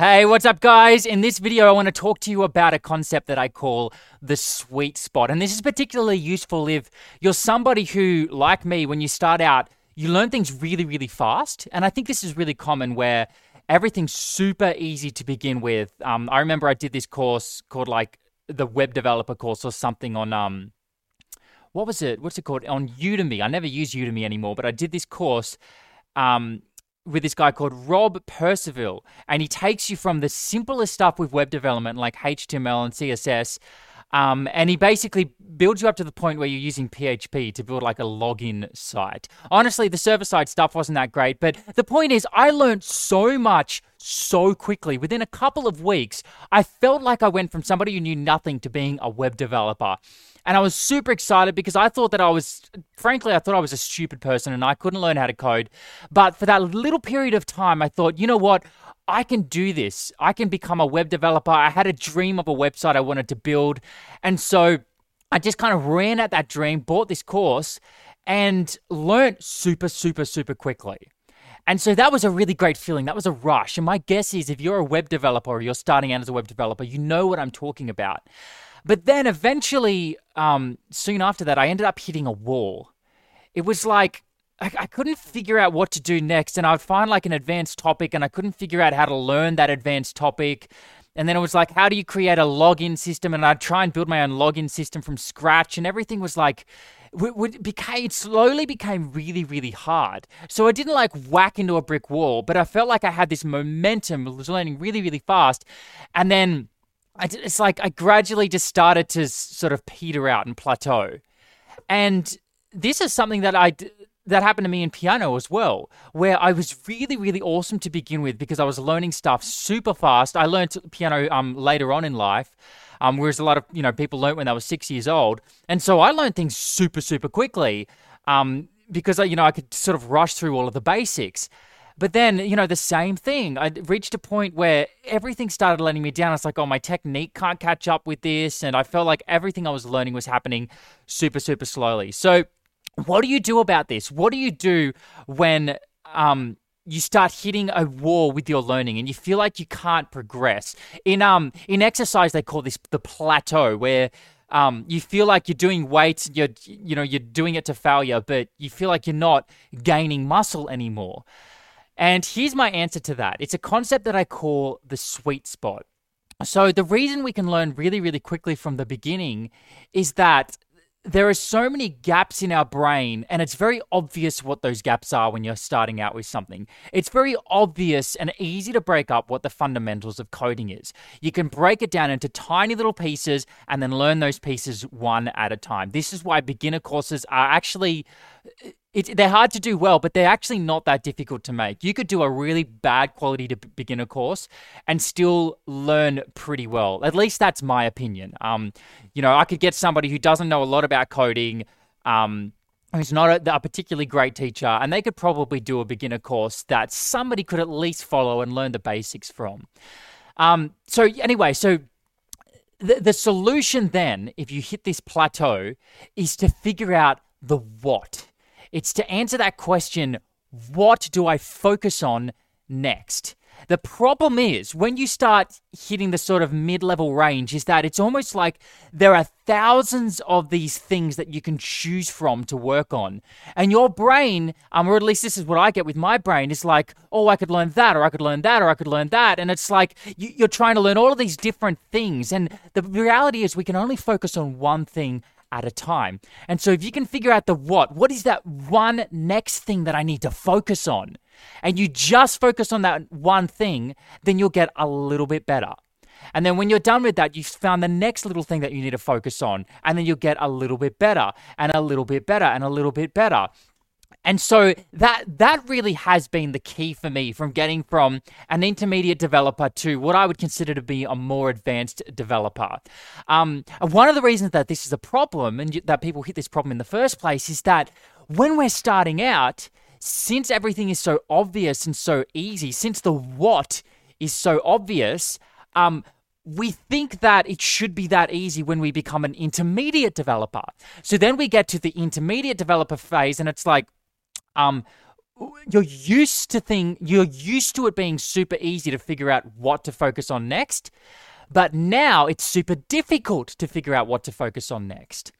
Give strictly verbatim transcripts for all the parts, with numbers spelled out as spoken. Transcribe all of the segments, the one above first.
Hey, what's up, guys? In this video, I want to talk to you about a concept that I call the sweet spot. And this is particularly useful if you're somebody who, like me, when you start out, you learn things really, really fast. And I think this is really common where everything's super easy to begin with. Um, I remember I did this course called like the web developer course or something on, um, what was it? What's it called? On Udemy. I never use Udemy anymore, but I did this course um, with this guy called Rob Percival, and he takes you from the simplest stuff with web development like H T M L and C S S. Um, and he basically builds you up to the point where you're using P H P to build like a login site. Honestly, the server-side stuff wasn't that great, but the point is I learned so much so quickly. Within a couple of weeks, I felt like I went from somebody who knew nothing to being a web developer. And I was super excited because I thought that I was, frankly, I thought I was a stupid person and I couldn't learn how to code. But for that little period of time, I thought, you know what? I can do this. I can become a web developer. I had a dream of a website I wanted to build. And so I just kind of ran at that dream, bought this course, and learned super, super, super quickly. And so that was a really great feeling. That was a rush. And my guess is if you're a web developer or you're starting out as a web developer, you know what I'm talking about. But then eventually, um, soon after that, I ended up hitting a wall. It was like, I couldn't figure out what to do next, and I would find like an advanced topic and I couldn't figure out how to learn that advanced topic. And then it was like, how do you create a login system? And I'd try and build my own login system from scratch, and everything was like, it, became, it slowly became really, really hard. So I didn't like whack into a brick wall, but I felt like I had this momentum, was learning really, really fast. And then I, it's like I gradually just started to sort of peter out and plateau. And this is something that I... That happened to me in piano as well, where I was really, really awesome to begin with because I was learning stuff super fast. I learned piano um, later on in life, um, whereas a lot of you know people learned when they were six years old. And so I learned things super, super quickly um, because you know I could sort of rush through all of the basics. But then, you know, the same thing. I reached a point where everything started letting me down. It's like, oh, my technique can't catch up with this. And I felt like everything I was learning was happening super, super slowly. So what do you do about this? What do you do when um, you start hitting a wall with your learning and you feel like you can't progress? In um in exercise, they call this the plateau, where um, you feel like you're doing weights, you're you know you're doing it to failure, but you feel like you're not gaining muscle anymore. And here's my answer to that. It's a concept that I call the sweet spot. So the reason we can learn really, really quickly from the beginning is that there are so many gaps in our brain, and it's very obvious what those gaps are when you're starting out with something. It's very obvious and easy to break up what the fundamentals of coding is. You can break it down into tiny little pieces and then learn those pieces one at a time. This is why beginner courses are actually... It, they're hard to do well, but they're actually not that difficult to make. You could do a really bad quality to beginner course and still learn pretty well. At least that's my opinion. Um, you know, I could get somebody who doesn't know a lot about coding, um, who's not a, a particularly great teacher, and they could probably do a beginner course that somebody could at least follow and learn the basics from. Um, so anyway, so the, the solution then, if you hit this plateau, is to figure out the what. It's to answer that question, what do I focus on next? The problem is when you start hitting the sort of mid-level range is that it's almost like there are thousands of these things that you can choose from to work on. And your brain, um, or at least this is what I get with my brain, is like, oh, I could learn that, or I could learn that, or I could learn that. And it's like you, you're trying to learn all of these different things. And the reality is we can only focus on one thing at a time. And so if you can figure out the what, what is that one next thing that I need to focus on? And you just focus on that one thing, then you'll get a little bit better. And then when you're done with that, you've found the next little thing that you need to focus on, and then you'll get a little bit better and a little bit better and a little bit better. And so that that really has been the key for me from getting from an intermediate developer to what I would consider to be a more advanced developer. Um, one of the reasons that this is a problem and that people hit this problem in the first place is that when we're starting out, since everything is so obvious and so easy, since the what is so obvious, um, we think that it should be that easy when we become an intermediate developer. So then we get to the intermediate developer phase and it's like, Um, you're used to thing, you're used to it being super easy to figure out what to focus on next, but now it's super difficult to figure out what to focus on next.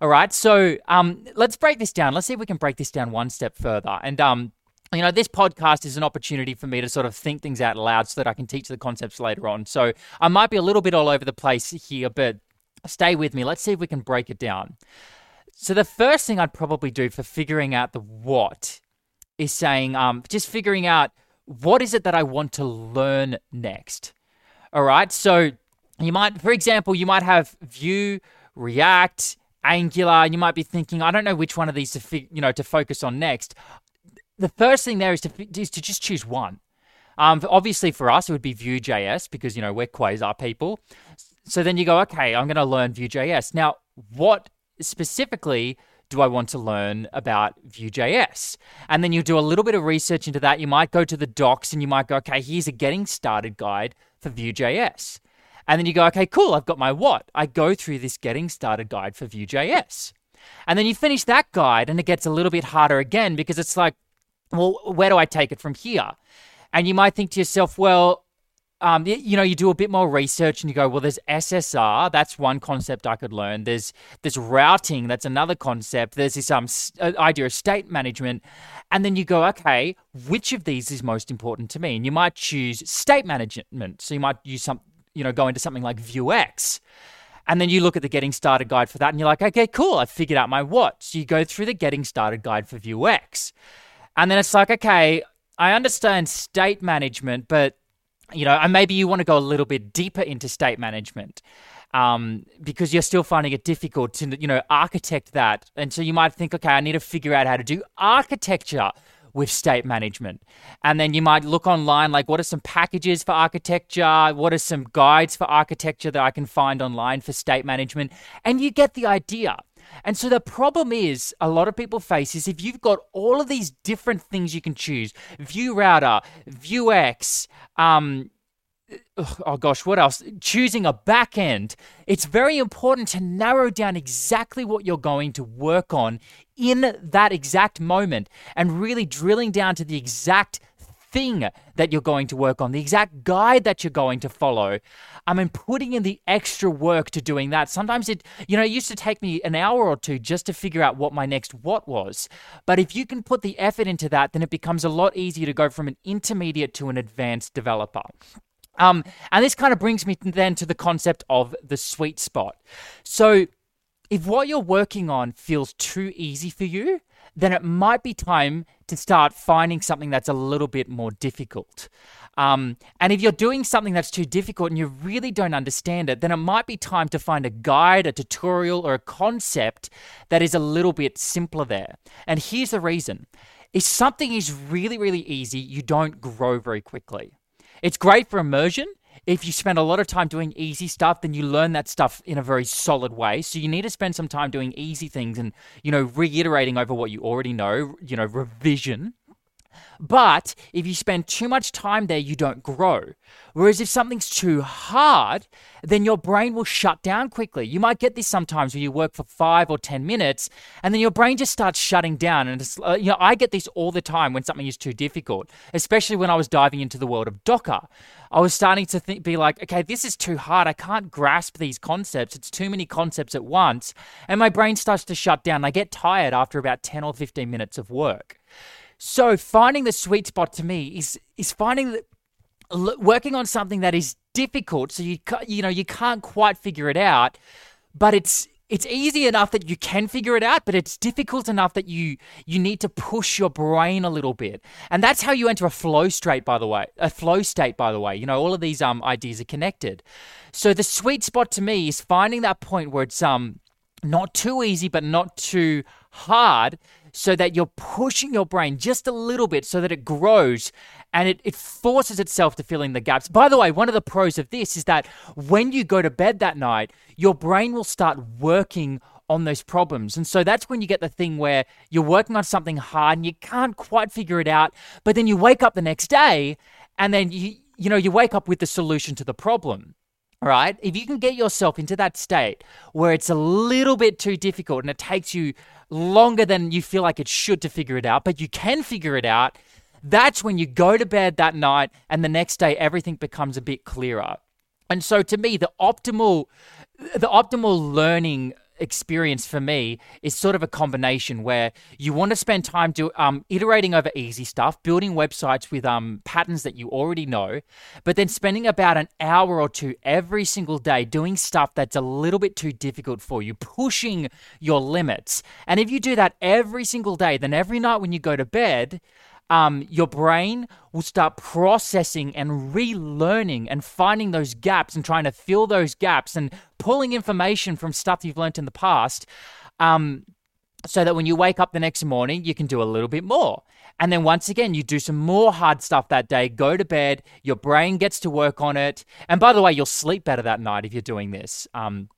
All right, so um, let's break this down. Let's see if we can break this down one step further. And um, you know, this podcast is an opportunity for me to sort of think things out loud so that I can teach the concepts later on. So I might be a little bit all over the place here, but stay with me. Let's see if we can break it down. So the first thing I'd probably do for figuring out the what is saying, um, just figuring out what is it that I want to learn next. All right, so you might, for example, you might have Vue, React, Angular, and you might be thinking, I don't know which one of these to fi- you know to focus on next. The first thing there is to is to just choose one. Um, obviously for us, it would be Vue.js because, you know, we're Quasar people. So then you go, okay, I'm going to learn Vue.js. Now, what specifically do I want to learn about Vue.js? And then you do a little bit of research into that. You might go to the docs and you might go, okay, here's a getting started guide for Vue.js. And then you go, okay, cool, I've got my what. I go through this getting started guide for Vue.js. And then you finish that guide and it gets a little bit harder again because it's like, well, where do I take it from here? And you might think to yourself, well, um, you know, you do a bit more research and you go, well, there's S S R. That's one concept I could learn. There's there's routing. That's another concept. There's this um, idea of state management. And then you go, okay, which of these is most important to me? And you might choose state management. So you might use some, you know, go into something like Vuex. And then you look at the Getting Started Guide for that and you're like, okay, cool. I figured out my what. So you go through the Getting Started Guide for Vuex. And then it's like, okay, I understand state management, but, you know, and maybe you want to go a little bit deeper into state management um, because you're still finding it difficult to, you know, architect that. And so you might think, okay, I need to figure out how to do architecture with state management. And then you might look online, like, what are some packages for architecture? What are some guides for architecture that I can find online for state management? And you get the idea. And so the problem is a lot of people face is if you've got all of these different things you can choose, Vue Router, Vuex, um, oh gosh, what else? Choosing a backend. It's very important to narrow down exactly what you're going to work on in that exact moment and really drilling down to the exact thing that you're going to work on, the exact guide that you're going to follow. I mean, putting in the extra work to doing that. Sometimes it, you know, it used to take me an hour or two just to figure out what my next what was. But if you can put the effort into that, then it becomes a lot easier to go from an intermediate to an advanced developer. Um, and this kind of brings me then to the concept of the sweet spot. So if what you're working on feels too easy for you, then it might be time to start finding something that's a little bit more difficult. Um, and if you're doing something that's too difficult and you really don't understand it, then it might be time to find a guide, a tutorial, or a concept that is a little bit simpler there. And here's the reason. If something is really, really easy, you don't grow very quickly. It's great for immersion. If you spend a lot of time doing easy stuff, then you learn that stuff in a very solid way. So you need to spend some time doing easy things and, you know, reiterating over what you already know, you know, revision. But if you spend too much time there, you don't grow. Whereas if something's too hard, then your brain will shut down quickly. You might get this sometimes where you work for five or ten minutes and then your brain just starts shutting down. And it's, uh, you know, I get this all the time when something is too difficult, especially when I was diving into the world of Docker. I was starting to think, be like, okay, this is too hard. I can't grasp these concepts. It's too many concepts at once. And my brain starts to shut down. I get tired after about ten or fifteen minutes of work. So finding the sweet spot to me is is finding that l- working on something that is difficult, so you ca- you know you can't quite figure it out, but it's it's easy enough that you can figure it out, but it's difficult enough that you you need to push your brain a little bit, and that's how you enter a flow state. By the way, a flow state. By the way, you know all of these um ideas are connected. So the sweet spot to me is finding that point where it's um not too easy but not too hard, so that you're pushing your brain just a little bit so that it grows and it, it forces itself to fill in the gaps. By the way, one of the pros of this is that when you go to bed that night, your brain will start working on those problems. And so that's when you get the thing where you're working on something hard and you can't quite figure it out, but then you wake up the next day and then you, you know, you wake up with the solution to the problem. All right. If you can get yourself into that state where it's a little bit too difficult and it takes you longer than you feel like it should to figure it out, but you can figure it out, that's when you go to bed that night and the next day everything becomes a bit clearer. And so to me, the optimal, the optimal learning experience for me is sort of a combination where you want to spend time do, um, iterating over easy stuff, building websites with um, patterns that you already know, but then spending about an hour or two every single day doing stuff that's a little bit too difficult for you, pushing your limits. And if you do that every single day, then every night when you go to bed, Um, your brain will start processing and relearning and finding those gaps and trying to fill those gaps and pulling information from stuff you've learned in the past, um, so that when you wake up the next morning, you can do a little bit more. And then once again, you do some more hard stuff that day, go to bed, your brain gets to work on it. And by the way, you'll sleep better that night if you're doing this. Um,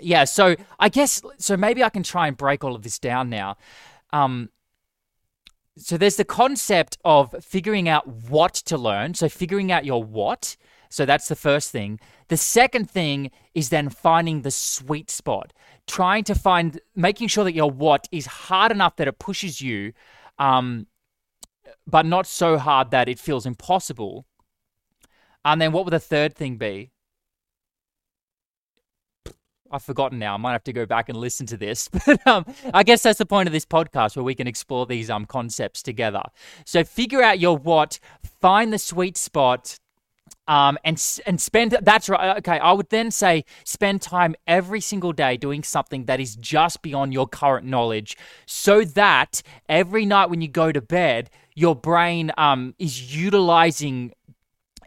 yeah, so I guess, so maybe I can try and break all of this down now. Um, So there's the concept of figuring out what to learn. So figuring out your what. So that's the first thing. The second thing is then finding the sweet spot, trying to find, making sure that your what is hard enough that it pushes you, um, but not so hard that it feels impossible. And then what would the third thing be? I've forgotten now. I might have to go back and listen to this. But um, I guess that's the point of this podcast, where we can explore these um concepts together. So figure out your what, find the sweet spot, um, and and spend. That's right. Okay, I would then say spend time every single day doing something that is just beyond your current knowledge, so that every night when you go to bed, your brain um is utilizing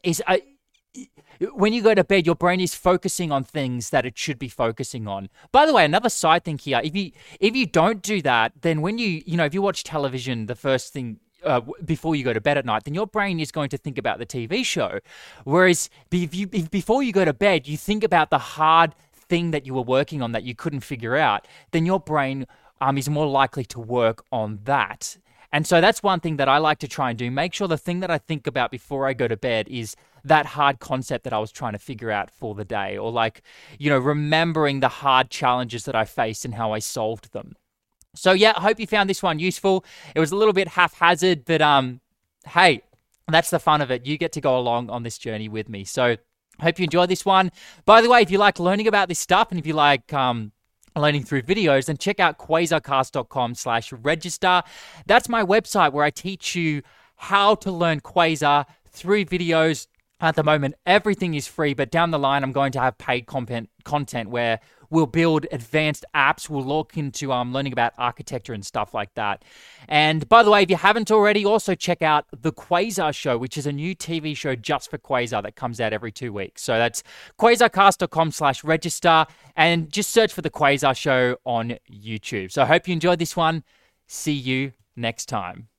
is a. Uh, When you go to bed, your brain is focusing on things that it should be focusing on. By the way, another side thing here, if you if you don't do that, then when you, you know, if you watch television, the first thing uh, before you go to bed at night, then your brain is going to think about the T V show. Whereas if you, if before you go to bed, you think about the hard thing that you were working on that you couldn't figure out, then your brain um, is more likely to work on that. And so that's one thing that I like to try and do. Make sure the thing that I think about before I go to bed is that hard concept that I was trying to figure out for the day, or like, you know, remembering the hard challenges that I faced and how I solved them. So yeah, I hope you found this one useful. It was a little bit haphazard, but um, hey, that's the fun of it. You get to go along on this journey with me. So I hope you enjoyed this one. By the way, if you like learning about this stuff, and if you like... um. learning through videos, then check out quasarcast dot com slash register. That's my website where I teach you how to learn Quasar through videos. At the moment, everything is free, but down the line, I'm going to have paid content content where we'll build advanced apps. We'll look into um, learning about architecture and stuff like that. And by the way, if you haven't already, also check out The Quasar Show, which is a new T V show just for Quasar that comes out every two weeks. So that's quasarcast dot com slash register, and just search for The Quasar Show on YouTube. So I hope you enjoyed this one. See you next time.